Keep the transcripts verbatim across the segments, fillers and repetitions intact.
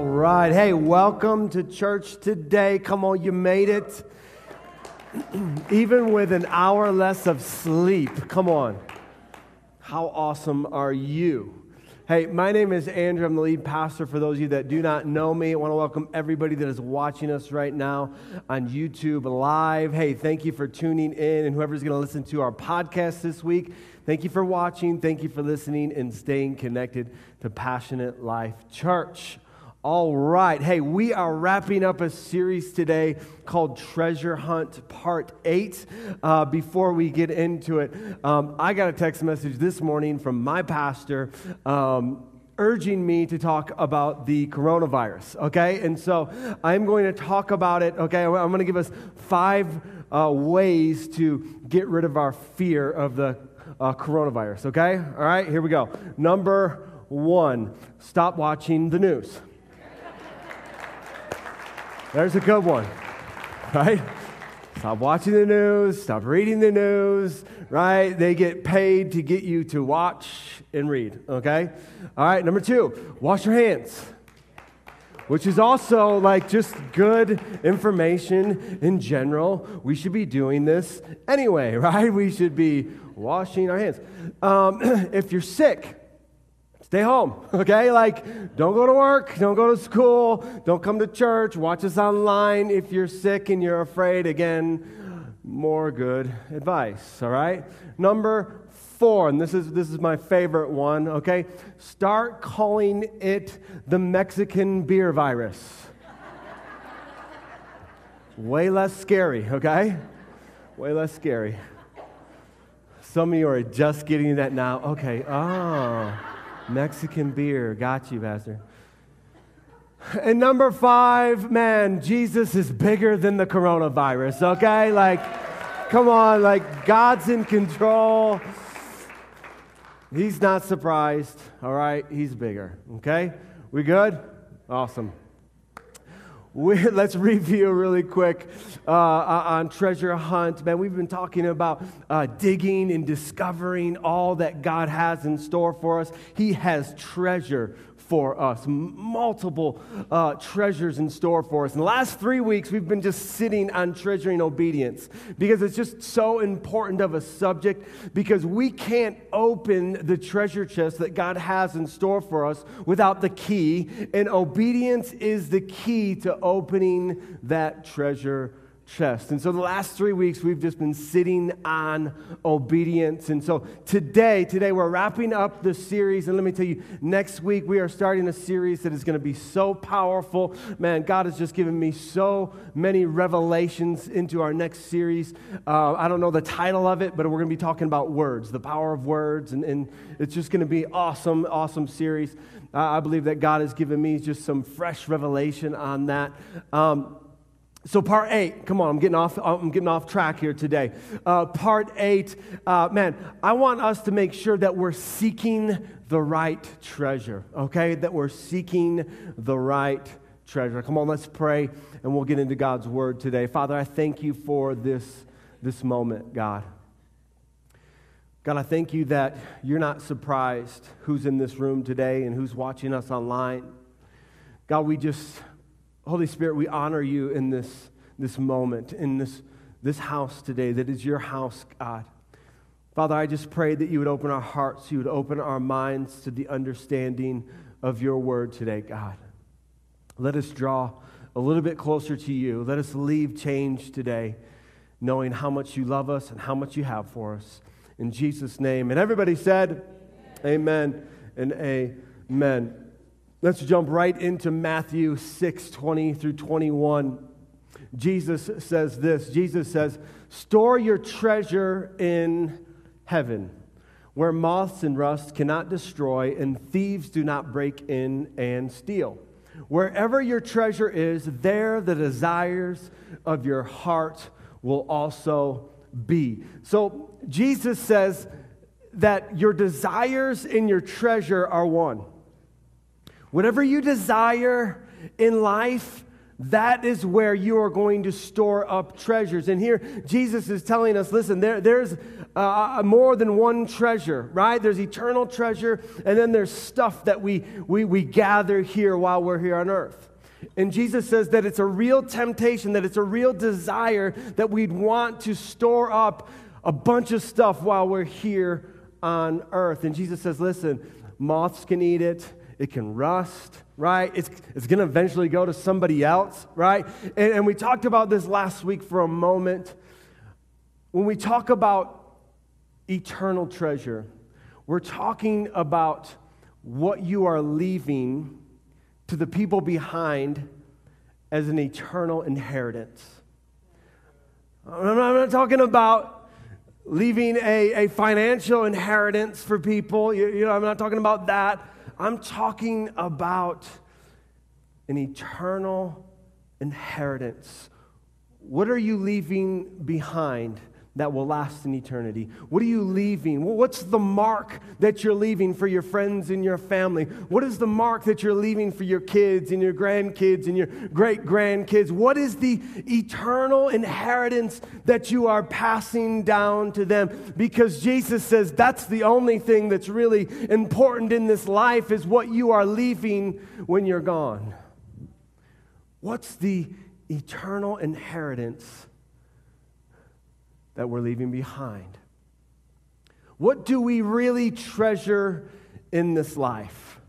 All right. Hey, welcome to church today. Come on, you made it. Even with an hour less of sleep. Come on. How awesome are you? Hey, my name is Andrew. I'm the lead pastor. For those of you that do not know me, I want to welcome everybody that is watching us right now on YouTube Live. Hey, thank you for tuning in, and whoever's going to listen to our podcast this week, thank you for watching, thank you for listening, and staying connected to Passionate Life Church. All right. Hey, we are wrapping up a series today called Treasure Hunt Part eight. Uh, before we get into it, um, I got a text message this morning from my pastor um, urging me to talk about the coronavirus, okay? And so I'm going to talk about it, okay? I'm going to give us five uh, ways to get rid of our fear of the uh, coronavirus, okay? All right, here we go. Number one, stop watching the news. There's a good one, right? Stop watching the news, stop reading the news, right? They get paid to get you to watch and read, okay? All right, number two, wash your hands, which is also like just good information in general. We should be doing this anyway, right? We should be washing our hands. Um, if you're sick, stay home, okay? Like, don't go to work, don't go to school, don't come to church, watch us online if you're sick and you're afraid. Again, more good advice, all right? Number four, and this is this is my favorite one, okay? Start calling it the Mexican beer virus. Way less scary, okay? Way less scary. Some of you are just getting that now. Okay, oh. Mexican beer. Got you, Pastor. And number five, man, Jesus is bigger than the coronavirus, okay? Like, come on, like, God's in control. He's not surprised, all right? He's bigger, okay? We good? Awesome. We, let's review really quick uh, on Treasure Hunt. Man, we've been talking about uh, digging and discovering all that God has in store for us. He has treasure for us, multiple uh, treasures in store for us. In the last three weeks, we've been just sitting on treasuring obedience because it's just so important of a subject, because we can't open the treasure chest that God has in store for us without the key, and obedience is the key to opening that treasure chest. And so the last three weeks, we've just been sitting on obedience. And so today, today we're wrapping up the series. And let me tell you, next week we are starting a series that is going to be so powerful. Man, God has just given me so many revelations into our next series. Uh, I don't know the title of it, but we're going to be talking about words, the power of words. And, and it's just going to be awesome, awesome series. Uh, I believe that God has given me just some fresh revelation on that. Um So part eight, come on, I'm getting off, I'm getting off track here today. Uh, part eight, uh, man, I want us to make sure that we're seeking the right treasure, okay? That we're seeking the right treasure. Come on, let's pray, and we'll get into God's word today. Father, I thank you for this, this moment, God. God, I thank you that you're not surprised who's in this room today and who's watching us online. God, we just... Holy Spirit, we honor you in this, this moment, in this, this house today that is your house, God. Father, I just pray that you would open our hearts, you would open our minds to the understanding of your word today, God. Let us draw a little bit closer to you. Let us leave changed today, knowing how much you love us and how much you have for us. In Jesus' name. And everybody said, amen, amen and amen. Let's jump right into Matthew six, twenty through twenty-one. Jesus says this. Jesus says, "Store your treasure in heaven, where moths and rust cannot destroy, and thieves do not break in and steal. Wherever your treasure is, there the desires of your heart will also be." So Jesus says that your desires and your treasure are one. Whatever you desire in life, That is where you are going to store up treasures. And here Jesus is telling us, listen, there, there's uh, more than one treasure, right? There's eternal treasure, and then there's stuff that we, we, we gather here while we're here on earth. And Jesus says that it's a real temptation, that it's a real desire that we'd want to store up a bunch of stuff while we're here on earth. And Jesus says, listen, moths can eat it. It can rust, right? It's, it's going to eventually go to somebody else, right? And, and we talked about this last week for a moment. When we talk about eternal treasure, we're talking about what you are leaving to the people behind as an eternal inheritance. I'm not, I'm not talking about leaving a, a financial inheritance for people. You, you know, I'm not talking about that. I'm talking about an eternal inheritance. What are you leaving behind that will last in eternity? What are you leaving? What's the mark that you're leaving for your friends and your family? What is the mark that you're leaving for your kids and your grandkids and your great-grandkids? What is the eternal inheritance that you are passing down to them? Because Jesus says that's the only thing that's really important in this life is what you are leaving when you're gone. What's the eternal inheritance that we're leaving behind? What do we really treasure in this life?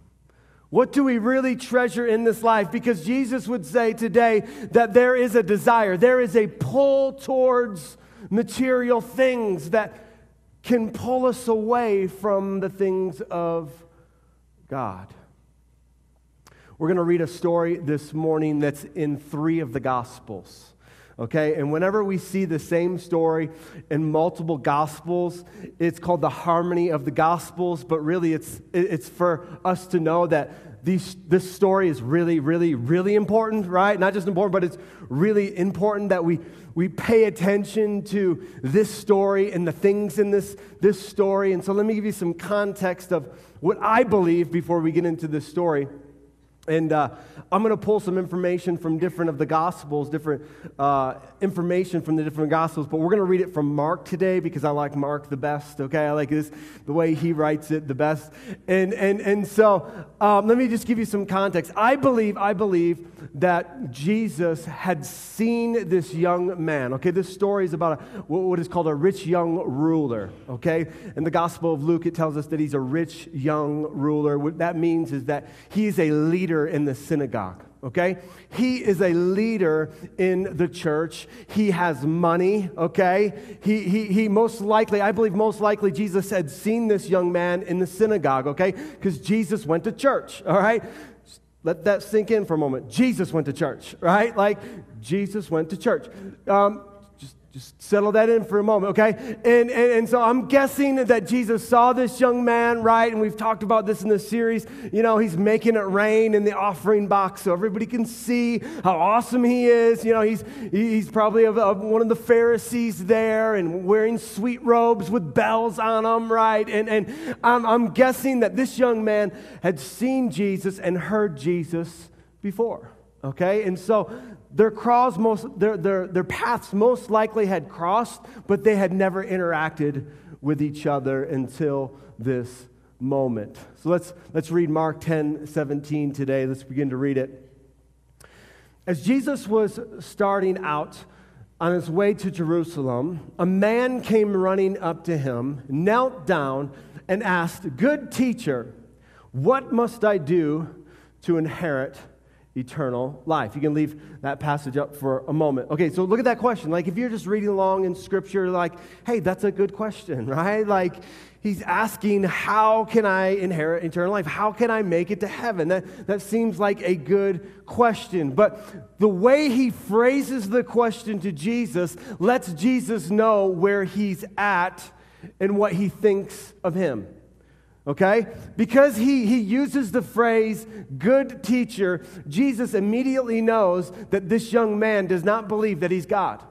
What do we really treasure in this life? Because Jesus would say today that there is a desire, there is a pull towards material things that can pull us away from the things of God. We're going to read a story this morning that's in three of the Gospels. Okay, and whenever we see the same story in multiple Gospels, it's called the harmony of the Gospels, but really it's it's for us to know that these, this story is really, really, really important, right? Not just important, but it's really important that we, we pay attention to this story and the things in this, this story. And so let me give you some context of what I believe before we get into this story. And uh, I'm going to pull some information from different of the Gospels, different uh, information from the different Gospels, but we're going to read it from Mark today because I like Mark the best, okay? I like this, the way he writes it the best. And and and so um, let me just give you some context. I believe, I believe that Jesus had seen this young man, okay? This story is about a, what is called a rich young ruler, okay? In the Gospel of Luke, it tells us that he's a rich young ruler. What that means is that he's a leader in the synagogue, okay? He is a leader in the church. He has money, okay? He, he, he most likely, I believe most likely Jesus had seen this young man in the synagogue, okay? Because Jesus went to church, all right? Let that sink in for a moment. Jesus went to church, right? Like, Jesus went to church. Um, just, just settle that in for a moment, okay? And, and, and so I'm guessing that Jesus saw this young man, right? And we've talked about this in this series. You know, he's making it rain in the offering box so everybody can see how awesome he is. You know, he's he's probably of, of one of the Pharisees there and wearing sweet robes with bells on them, right? And, and I'm, I'm guessing that this young man had seen Jesus and heard Jesus before, okay? And so Their, cross most, their, their, their paths most likely had crossed, but they had never interacted with each other until this moment. So let's, let's read Mark ten seventeen today. Let's begin to read it. As Jesus was starting out on his way to Jerusalem, a man came running up to him, knelt down, and asked, "Good teacher, what must I do to inherit eternal life?" You can leave that passage up for a moment. Okay, so look at that question. Like, if you're just reading along in Scripture, like, hey, that's a good question, right? Like, he's asking, how can I inherit eternal life? How can I make it to heaven? That, that seems like a good question. But the way he phrases the question to Jesus lets Jesus know where he's at and what he thinks of him. Okay? Because he, he uses the phrase, "good teacher," Jesus immediately knows that this young man does not believe that he's God.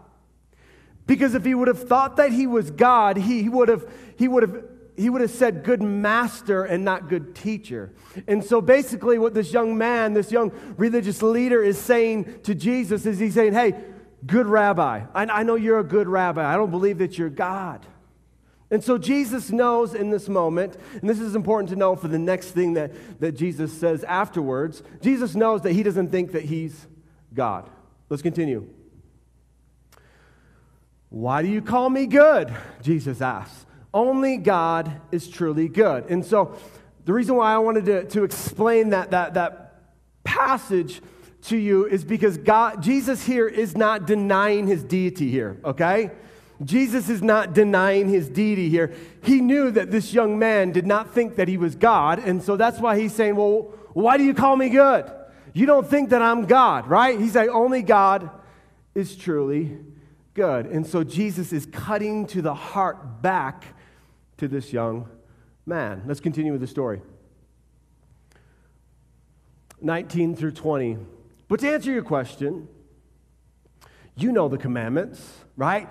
Because if he would have thought that he was God, he, he would have, he would have he would have said good master and not good teacher. And so basically what this young man, this young religious leader is saying to Jesus is he's saying, hey, good rabbi. I, I know you're a good rabbi. I don't believe that you're God. And so Jesus knows in this moment, and this is important to know for the next thing that, that Jesus says afterwards, Jesus knows that he doesn't think that he's God. Let's continue. Why do you call me good? Jesus asks. Only God is truly good. And so the reason why I wanted to, to explain that, that, that passage to you is because God, Jesus here is not denying his deity here, okay? Jesus is not denying his deity here. He knew that this young man did not think that he was God, and so that's why he's saying, well, why do you call me good? You don't think that I'm God, right? He's like, only God is truly good. And so Jesus is cutting to the heart back to this young man. Let's continue with the story. nineteen through twenty. But to answer your question, you know the commandments, right?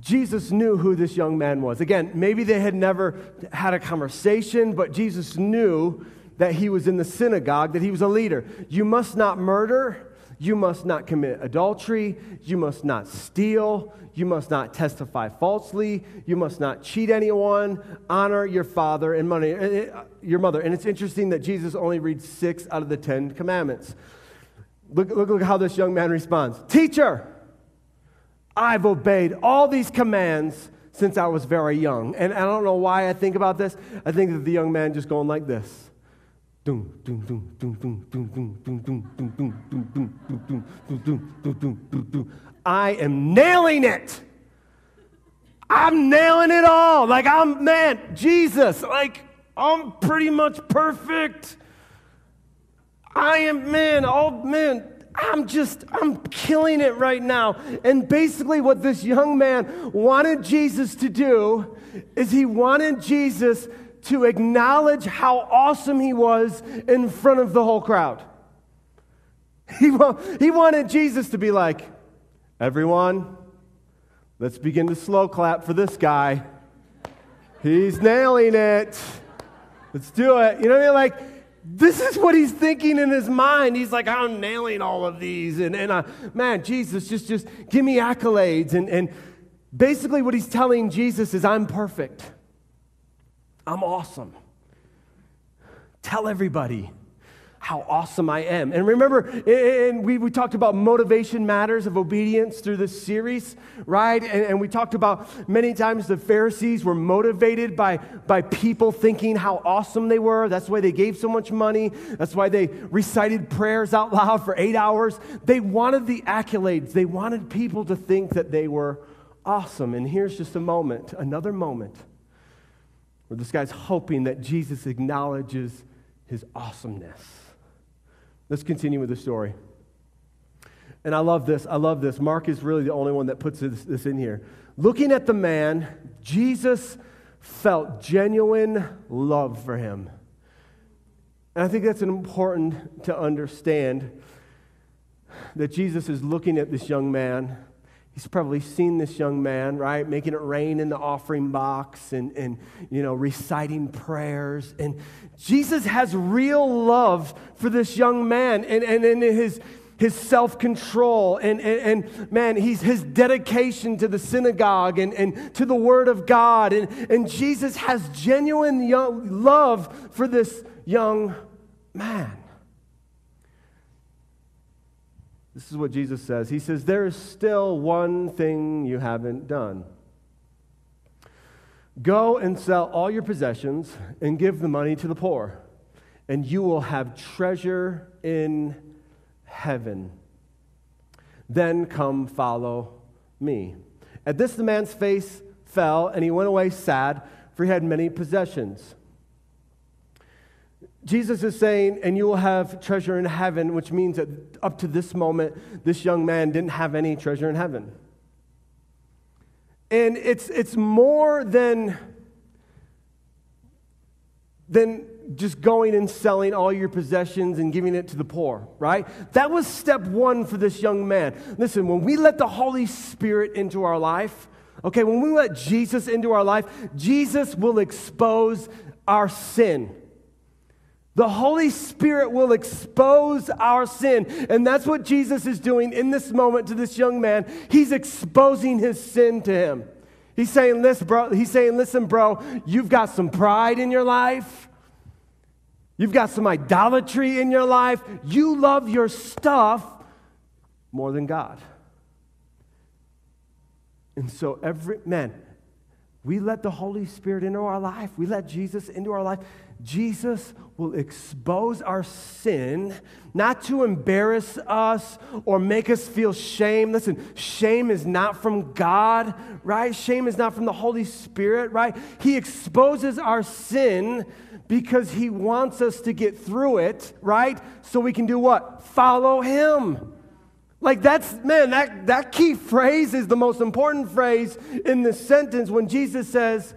Jesus knew who this young man was. Again, maybe they had never had a conversation, but Jesus knew that he was in the synagogue, that he was a leader. You must not murder. You must not commit adultery. You must not steal. You must not testify falsely. You must not cheat anyone. Honor your father and money, your mother. And it's interesting that Jesus only reads six out of the Ten Commandments. Look, look, look how this young man responds. Teacher! I've obeyed all these commands since I was very young. And I don't know why I think about this. I think that the young man just going like this. I am nailing it. I'm nailing it all. Like, I'm, man, Jesus, like, I'm pretty much perfect. I am, man, all, man. I'm just, I'm killing it right now. And basically what this young man wanted Jesus to do is he wanted Jesus to acknowledge how awesome he was in front of the whole crowd. He, wa- he wanted Jesus to be like, everyone, let's begin to slow clap for this guy. He's nailing it. Let's do it. You know what I mean? Like, this is what he's thinking in his mind. He's like, I'm nailing all of these. And, and uh, man, Jesus, just, just give me accolades. And, and basically what he's telling Jesus is, I'm perfect. I'm awesome. Tell everybody how awesome I am. And remember, and we, we talked about motivation matters of obedience through this series, right? And, and we talked about many times the Pharisees were motivated by, by people thinking how awesome they were. That's why they gave so much money. That's why they recited prayers out loud for eight hours. They wanted the accolades. They wanted people to think that they were awesome. And here's just a moment, another moment, where this guy's hoping that Jesus acknowledges his awesomeness. Let's continue with the story. And I love this. I love this. Mark is really the only one that puts this, this in here. Looking at the man, Jesus felt genuine love for him. And I think that's important to understand, that Jesus is looking at this young man. He's probably seen this young man, right, making it rain in the offering box and, and, you know, reciting prayers. And Jesus has real love for this young man and, and, and his, his self-control and, and, and man, he's, his dedication to the synagogue and, and to the Word of God. And, and Jesus has genuine young love for this young man. This is what Jesus says. He says, there is still one thing you haven't done. Go and sell all your possessions and give the money to the poor, and you will have treasure in heaven. Then come follow me. At this, the man's face fell, and he went away sad, for he had many possessions. Jesus is saying, and you will have treasure in heaven, which means that up to this moment, this young man didn't have any treasure in heaven. And it's it's more than, than just going and selling all your possessions and giving it to the poor, right? That was step one for this young man. Listen, when we let the Holy Spirit into our life, Okay, when we let Jesus into our life, Jesus will expose our sin. The Holy Spirit will expose our sin. And that's what Jesus is doing in this moment to this young man. He's exposing his sin to him. He's saying, listen, bro, he's saying, listen, bro, you've got some pride in your life. You've got some idolatry in your life. You love your stuff more than God. And so every man, we let the Holy Spirit into our life. We let Jesus into our life. Jesus will expose our sin, not to embarrass us or make us feel shame. Listen, shame is not from God, right? Shame is not from the Holy Spirit, right? He exposes our sin because he wants us to get through it, right? So we can do what? Follow him. Like that's, man, that, that key phrase is the most important phrase in this sentence when Jesus says,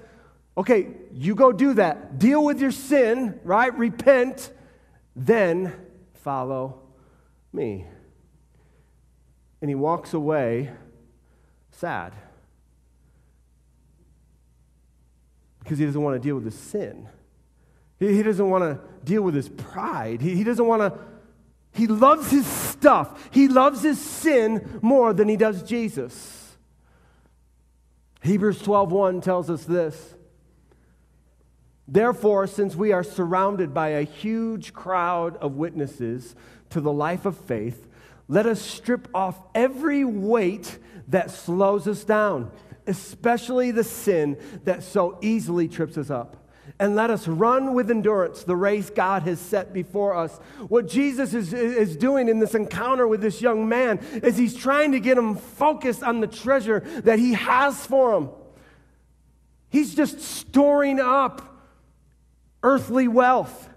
okay, you go do that. Deal with your sin, right? Repent, then follow me. And he walks away sad because he doesn't want to deal with his sin. He, he doesn't want to deal with his pride. He, he doesn't want to He loves his stuff. He loves his sin more than he does Jesus. Hebrews twelve one tells us this. Therefore, since we are surrounded by a huge crowd of witnesses to the life of faith, let us strip off every weight that slows us down, especially the sin that so easily trips us up. And let us run with endurance the race God has set before us. What Jesus is, is doing in this encounter with this young man is he's trying to get him focused on the treasure that he has for him. He's just storing up earthly wealth.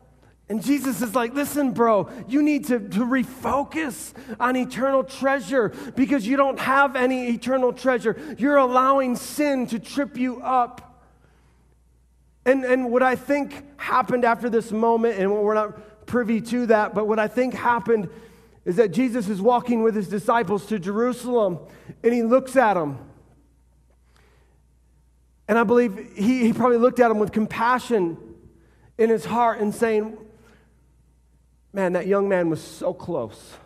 And Jesus is like, listen, bro, you need to, to refocus on eternal treasure because you don't have any eternal treasure. You're allowing sin to trip you up. And, and what I think happened after this moment, and we're not privy to that, but what I think happened is that Jesus is walking with his disciples to Jerusalem, and he looks at them. And I believe he, he probably looked at them with compassion in his heart and saying, man, that young man was so close.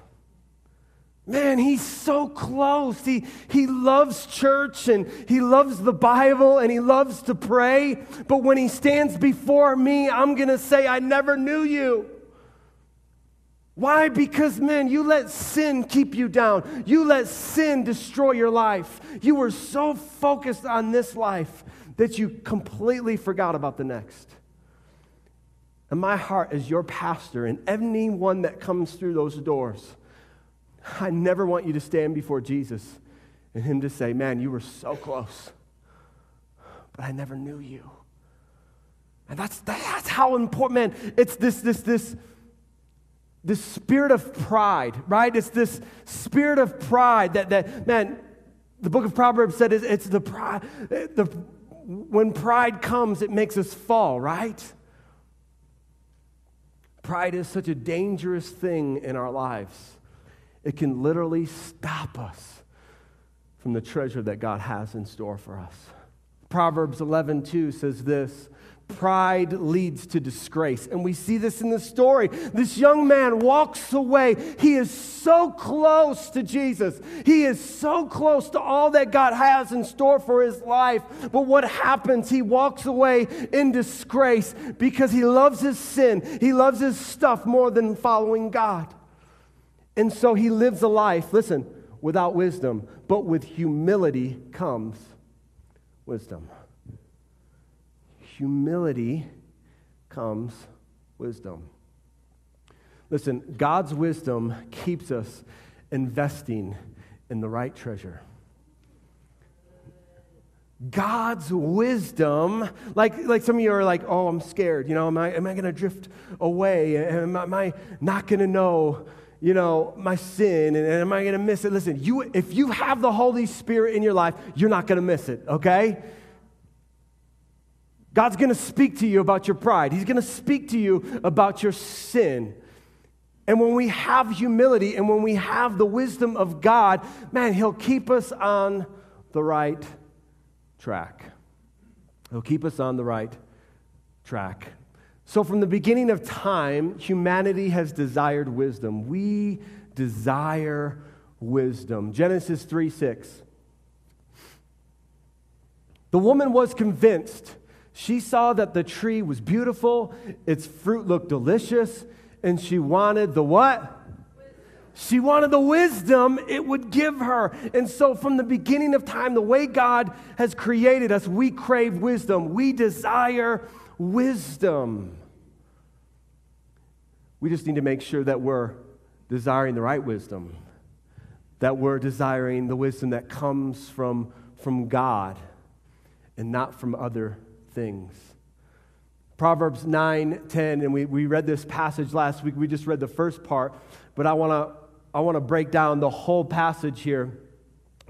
Man, he's so close. He, he loves church and he loves the Bible and he loves to pray. But when he stands before me, I'm going to say, I never knew you. Why? Because, man, you let sin keep you down. You let sin destroy your life. You were so focused on this life that you completely forgot about the next. And my heart is your pastor and anyone that comes through those doors. I never want you to stand before Jesus and him to say, man, you were so close, but I never knew you. And that's, that's how important, man, it's this, this, this, this spirit of pride, right? It's this spirit of pride that, that man, the book of Proverbs said it's, it's the pride, the, when pride comes, it makes us fall, right? Pride is such a dangerous thing in our lives. It can literally stop us from the treasure that God has in store for us. Proverbs eleven two says this, pride leads to disgrace. And we see this in the story. This young man walks away. He is so close to Jesus. He is so close to all that God has in store for his life. But what happens? He walks away in disgrace because he loves his sin. He loves his stuff more than following God. And so he lives a life, listen, without wisdom, but with humility comes wisdom. Humility comes wisdom. Listen, God's wisdom keeps us investing in the right treasure. God's wisdom, like, like some of you are like, oh, I'm scared. You know, am I, am I going to drift away? Am, am I not going to know you know, my sin, and am I going to miss it? Listen, you if you have the Holy Spirit in your life, you're not going to miss it, okay? God's going to speak to you about your pride. He's going to speak to you about your sin. And when we have humility and when we have the wisdom of God, man, he'll keep us on the right track. He'll keep us on the right track. So from the beginning of time, humanity has desired wisdom. We desire wisdom. Genesis three six. The woman was convinced. She saw that the tree was beautiful, its fruit looked delicious, and she wanted the what? She wanted the wisdom it would give her. And so from the beginning of time, the way God has created us, we crave wisdom. We desire wisdom. We just need to make sure that we're desiring the right wisdom, that we're desiring the wisdom that comes from, from God and not from other things. Proverbs nine, ten, and we, we read this passage last week. We just read the first part, but I want to I want to break down the whole passage here.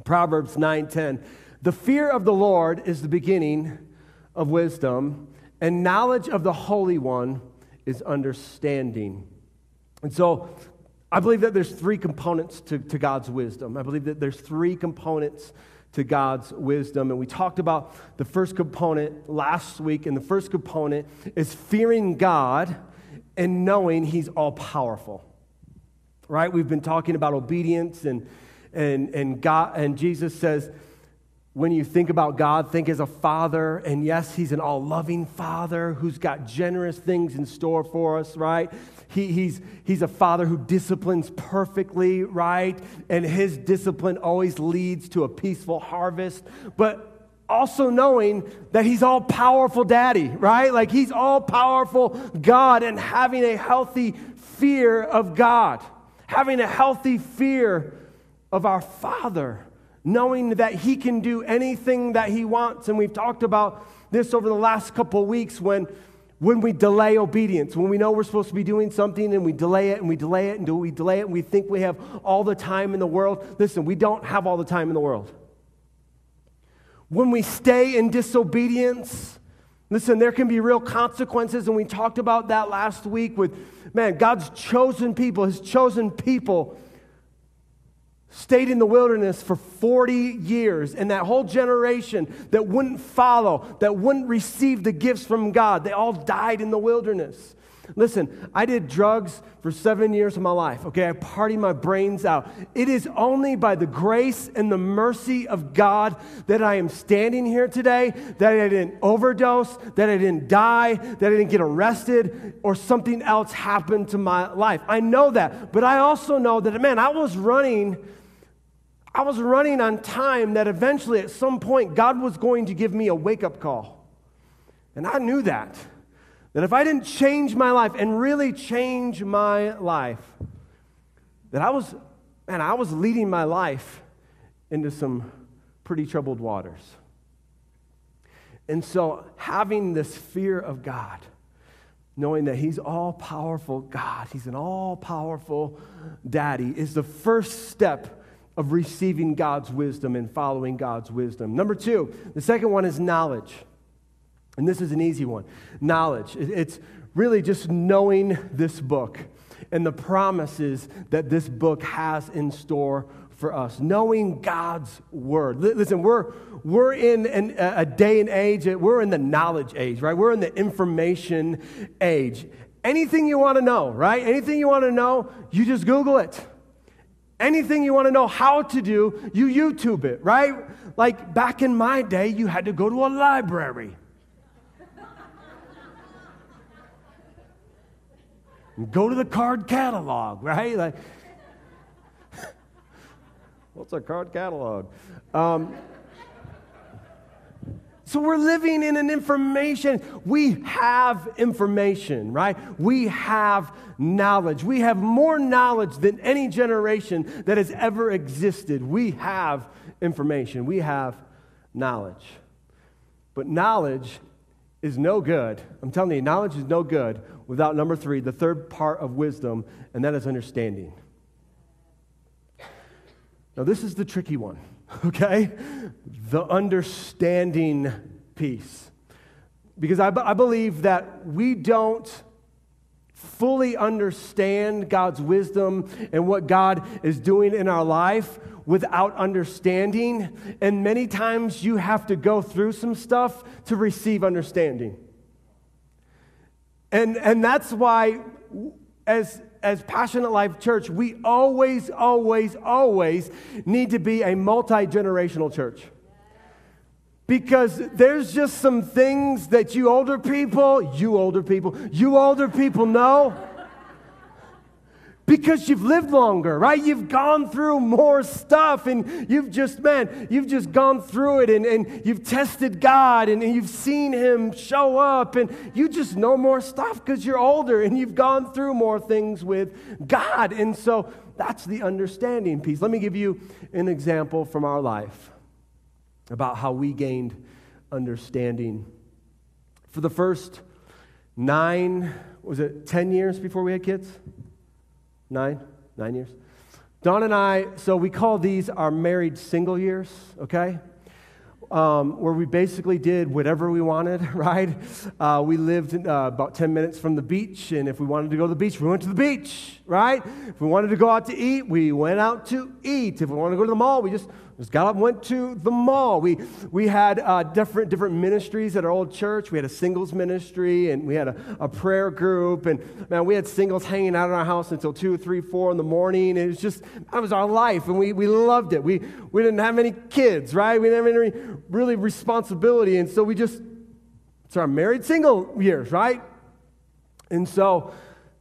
Proverbs nine, ten. The fear of the Lord is the beginning of wisdom, and knowledge of the Holy One is understanding. And so I believe that there's three components to, to God's wisdom. I believe that there's three components to God's wisdom. And we talked about the first component last week, and the first component is fearing God and knowing He's all-powerful, right? We've been talking about obedience, and, and, and, God, and Jesus says, when you think about God, think as a father, and yes, He's an all-loving Father who's got generous things in store for us, right? He, he's, he's a father who disciplines perfectly, right? And His discipline always leads to a peaceful harvest, but also knowing that He's all-powerful daddy, right? Like, He's all-powerful God, and having a healthy fear of God, having a healthy fear of our Father, knowing that He can do anything that He wants. And we've talked about this over the last couple of weeks when, when we delay obedience, when we know we're supposed to be doing something and we delay it and we delay it and we delay it and we think we have all the time in the world. Listen, we don't have all the time in the world. When we stay in disobedience, listen, there can be real consequences, and we talked about that last week with, man, God's chosen people, His chosen people, stayed in the wilderness for forty years, and that whole generation that wouldn't follow, that wouldn't receive the gifts from God, they all died in the wilderness. Listen, I did drugs for seven years of my life, okay? I partied my brains out. It is only by the grace and the mercy of God that I am standing here today, that I didn't overdose, that I didn't die, that I didn't get arrested, or something else happened to my life. I know that, but I also know that, man, I was running... I was running on time, that eventually at some point God was going to give me a wake-up call. And I knew that, that if I didn't change my life and really change my life, that I was, man, I was leading my life into some pretty troubled waters. And so having this fear of God, knowing that He's all-powerful God, He's an all-powerful daddy, is the first step of receiving God's wisdom and following God's wisdom. Number two, the second one is knowledge. And this is an easy one. Knowledge. It's really just knowing this book and the promises that this book has in store for us. Knowing God's word. Listen, we're, we're in an, a day and age, we're in the knowledge age, right? We're in the information age. Anything you want to know, right? Anything you want to know, you just Google it. Anything you want to know how to do, you YouTube it, right? Like back in my day, you had to go to a library. Go to the card catalog, right? Like, what's a card catalog? Um, so we're living in an information. We have information, right? We have knowledge. We have more knowledge than any generation that has ever existed. We have information. We have knowledge. But knowledge is no good. I'm telling you, knowledge is no good without number three, the third part of wisdom, and that is understanding. Now, this is the tricky one, okay? The understanding piece. Because I, b- I believe that we don't fully understand God's wisdom and what God is doing in our life without understanding. And many times you have to go through some stuff to receive understanding. And, and that's why as, as Passionate Life Church, we always, always, always need to be a multi-generational church. Because there's just some things that you older people, you older people, you older people know. Because you've lived longer, right? You've gone through more stuff, and you've just, man, you've just gone through it, and, and you've tested God, and, and you've seen Him show up, and you just know more stuff because you're older, and you've gone through more things with God. And so that's the understanding piece. Let me give you an example from our life about how we gained understanding. For the first nine, was it ten years before we had kids? Nine? Nine years. Dawn and I, so we call these our married single years, okay? Um, where we basically did whatever we wanted, right? Uh, we lived uh, about ten minutes from the beach, and if we wanted to go to the beach, we went to the beach, right? If we wanted to go out to eat, we went out to eat. If we wanted to go to the mall, we just, just got up and went to the mall. We we had uh, different different ministries at our old church. We had a singles ministry, and we had a, a prayer group, and man, we had singles hanging out in our house until two, three, four in the morning. It was just, that was our life, and we we loved it. We we didn't have any kids, right? We didn't have any really responsibility, and so we just, it's our married single years, right? And so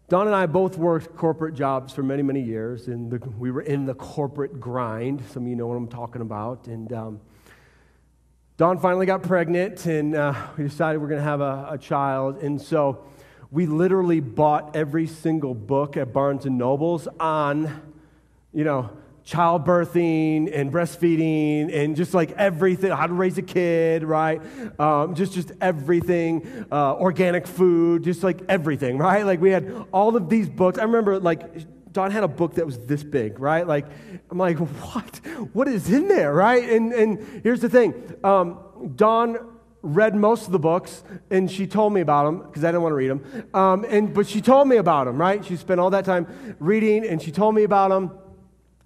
Don and I both worked corporate jobs for many, many years, and the, we were in the corporate grind. Some of you know what I'm talking about. And um, Don finally got pregnant, and uh, we decided we're going to have a, a child. And so we literally bought every single book at Barnes and Noble's on, you know, childbirthing and breastfeeding and just like everything, how to raise a kid, right? Um, just, just everything, uh, organic food, just like everything, right? Like we had all of these books. I remember like Don had a book that was this big, right? Like, I'm like, what, what is in there, right? And, and here's the thing. Um, Don read most of the books, and she told me about them, because I didn't want to read them. Um, and, but she told me about them, right? She spent all that time reading, and she told me about them.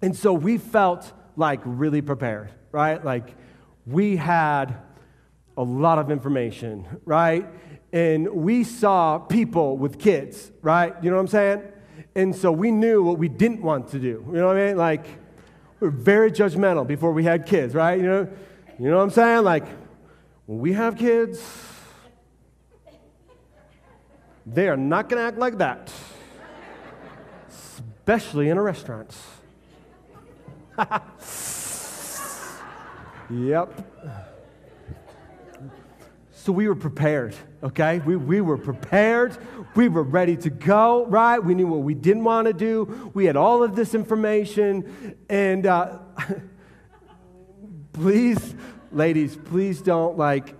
And so we felt like really prepared, right? Like we had a lot of information, right? And we saw people with kids, right? You know what I'm saying? And so we knew what we didn't want to do. You know what I mean? Like we were very judgmental before we had kids, right? You know, you know what I'm saying? Like when we have kids, they are not going to act like that, especially in a restaurant. Yep. So we were prepared, okay? We, we were prepared. We were ready to go, right? We knew what we didn't want to do. We had all of this information. And uh, please, ladies, please don't like,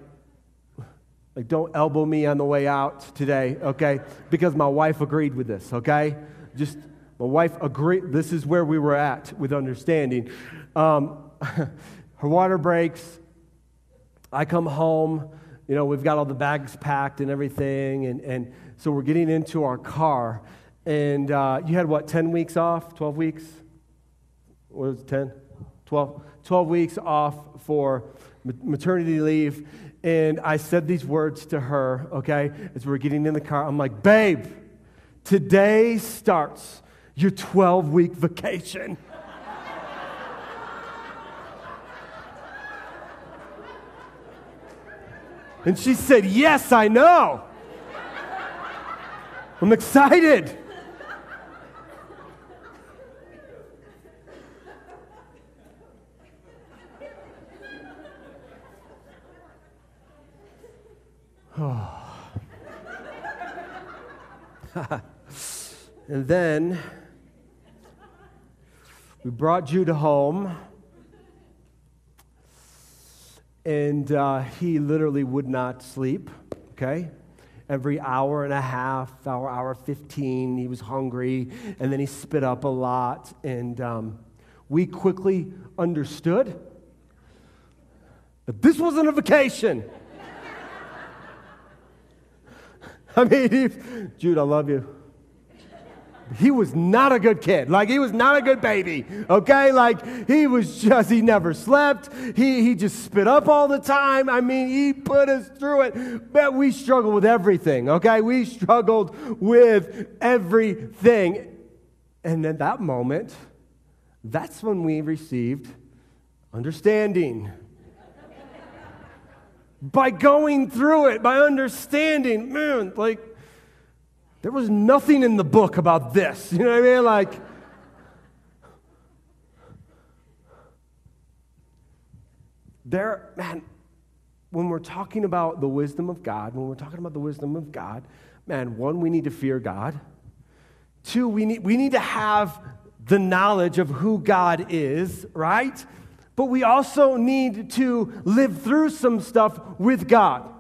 like, don't elbow me on the way out today, okay? Because my wife agreed with this, okay? Just... My wife agreed, this is where we were at with understanding. Um, her water breaks. I come home. You know, we've got all the bags packed and everything. And, and so we're getting into our car. And uh, you had, what, ten weeks off? twelve weeks? What was it, ten? twelve? twelve weeks off for maternity leave. And I said these words to her, okay, as we were getting in the car. I'm like, babe, today starts your twelve-week vacation. And she said, yes, I know. I'm excited. Oh. And then... we brought Jude home, and uh, he literally would not sleep, okay? Every hour and a half, hour, hour fifteen, he was hungry, and then he spit up a lot, and um, we quickly understood that this wasn't a vacation. I mean, Jude, I love you. he was not a good kid. Like, he was not a good baby, okay? Like, he was just, he never slept. He, he just spit up all the time. I mean, he put us through it. But we struggled with everything, okay? We struggled with everything. And at that moment, that's when we received understanding. By going through it, by understanding, man, like, there was nothing in the book about this. You know what I mean? Like, there, man, when we're talking about the wisdom of God, when we're talking about the wisdom of God, man, one, we need to fear God. Two, we need, we need to have the knowledge of who God is, right? But we also need to live through some stuff with God.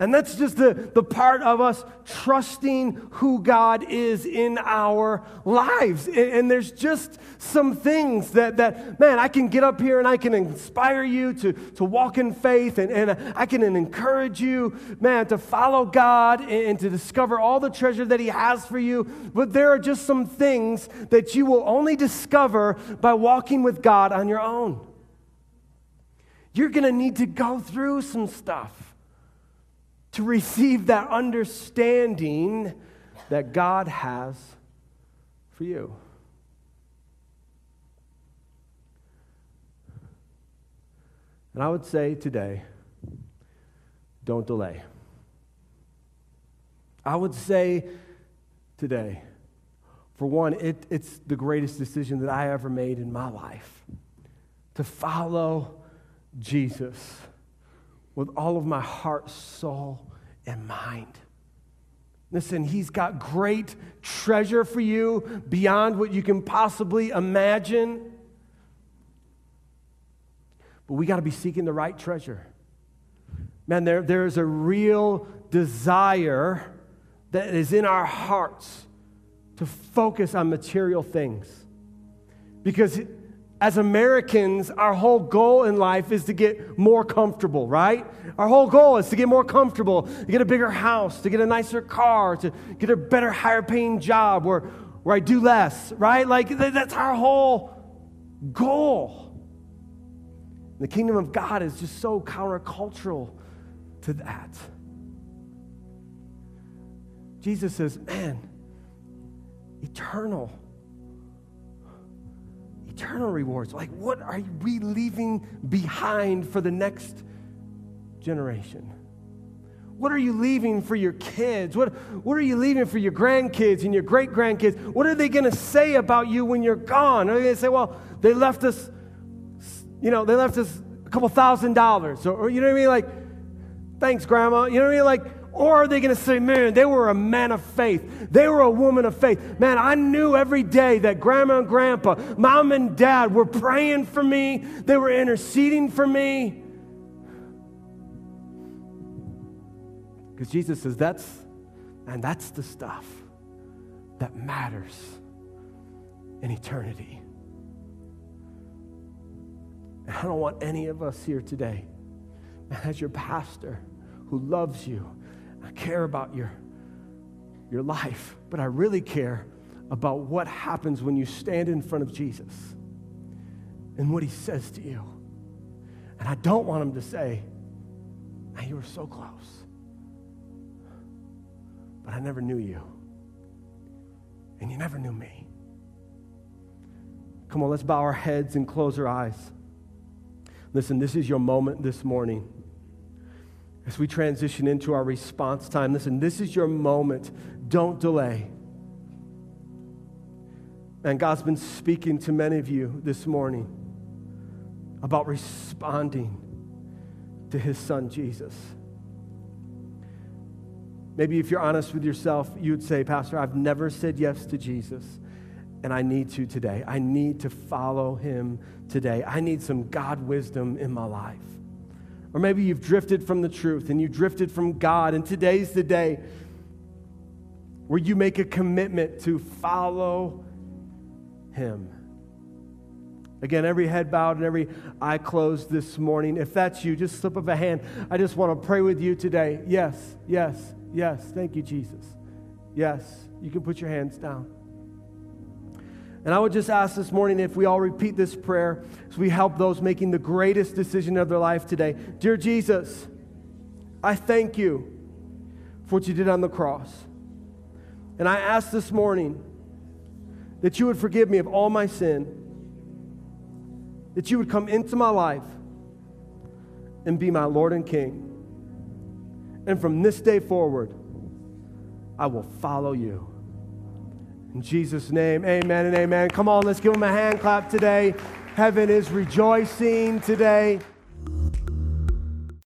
And that's just the, the part of us trusting who God is in our lives. And, and there's just some things that, that, man, I can get up here and I can inspire you to, to walk in faith. And, and I can encourage you, man, to follow God and, and to discover all the treasure that he has for you. But there are just some things that you will only discover by walking with God on your own. You're going to need to go through some stuff to receive that understanding that God has for you. And I would say today, don't delay. I would say today, for one, it, it's the greatest decision that I ever made in my life, to follow Jesus with all of my heart, soul, and mind. Listen, he's got great treasure for you beyond what you can possibly imagine. But we got to be seeking the right treasure. Man, there, there is a real desire that is in our hearts to focus on material things. Because it, as Americans, our whole goal in life is to get more comfortable, right? Our whole goal is to get more comfortable, to get a bigger house, to get a nicer car, to get a better, higher-paying job where, where I do less, right? Like, th- that's our whole goal. The kingdom of God is just so countercultural to that. Jesus says, man, eternal Eternal rewards. Like, what are we leaving behind for the next generation? What are you leaving for your kids? What, what are you leaving for your grandkids and your great-grandkids? What are they going to say about you when you're gone? Are they going to say, well, they left us, you know, they left us a couple thousand dollars. Or, or you know what I mean? Like, thanks, Grandma. You know what I mean? Like, or are they going to say, man, they were a man of faith. They were a woman of faith. Man, I knew every day that Grandma and Grandpa, Mom and Dad were praying for me. They were interceding for me. Because Jesus says, that's, and that's the stuff that matters in eternity. And I don't want any of us here today, as your pastor who loves you, I care about your, your life, but I really care about what happens when you stand in front of Jesus and what he says to you. And I don't want him to say, man, you were so close, but I never knew you, and you never knew me. Come on, let's bow our heads and close our eyes. Listen, this is your moment this morning. As we transition into our response time, listen, this is your moment. Don't delay. And God's been speaking to many of you this morning about responding to his son, Jesus. Maybe if you're honest with yourself, you'd say, Pastor, I've never said yes to Jesus, and I need to today. I need to follow him today. I need some God wisdom in my life. Or maybe you've drifted from the truth and you drifted from God, and today's the day where you make a commitment to follow him. Again, every head bowed and every eye closed this morning. If that's you, just slip up a hand. I just want to pray with you today. Yes, yes, yes. Thank you, Jesus. Yes, you can put your hands down. And I would just ask this morning if we all repeat this prayer so we help those making the greatest decision of their life today. Dear Jesus, I thank you for what you did on the cross. And I ask this morning that you would forgive me of all my sin, that you would come into my life and be my Lord and King. And from this day forward, I will follow you. In Jesus' name, amen and amen. Come on, let's give him a hand clap today. Heaven is rejoicing today.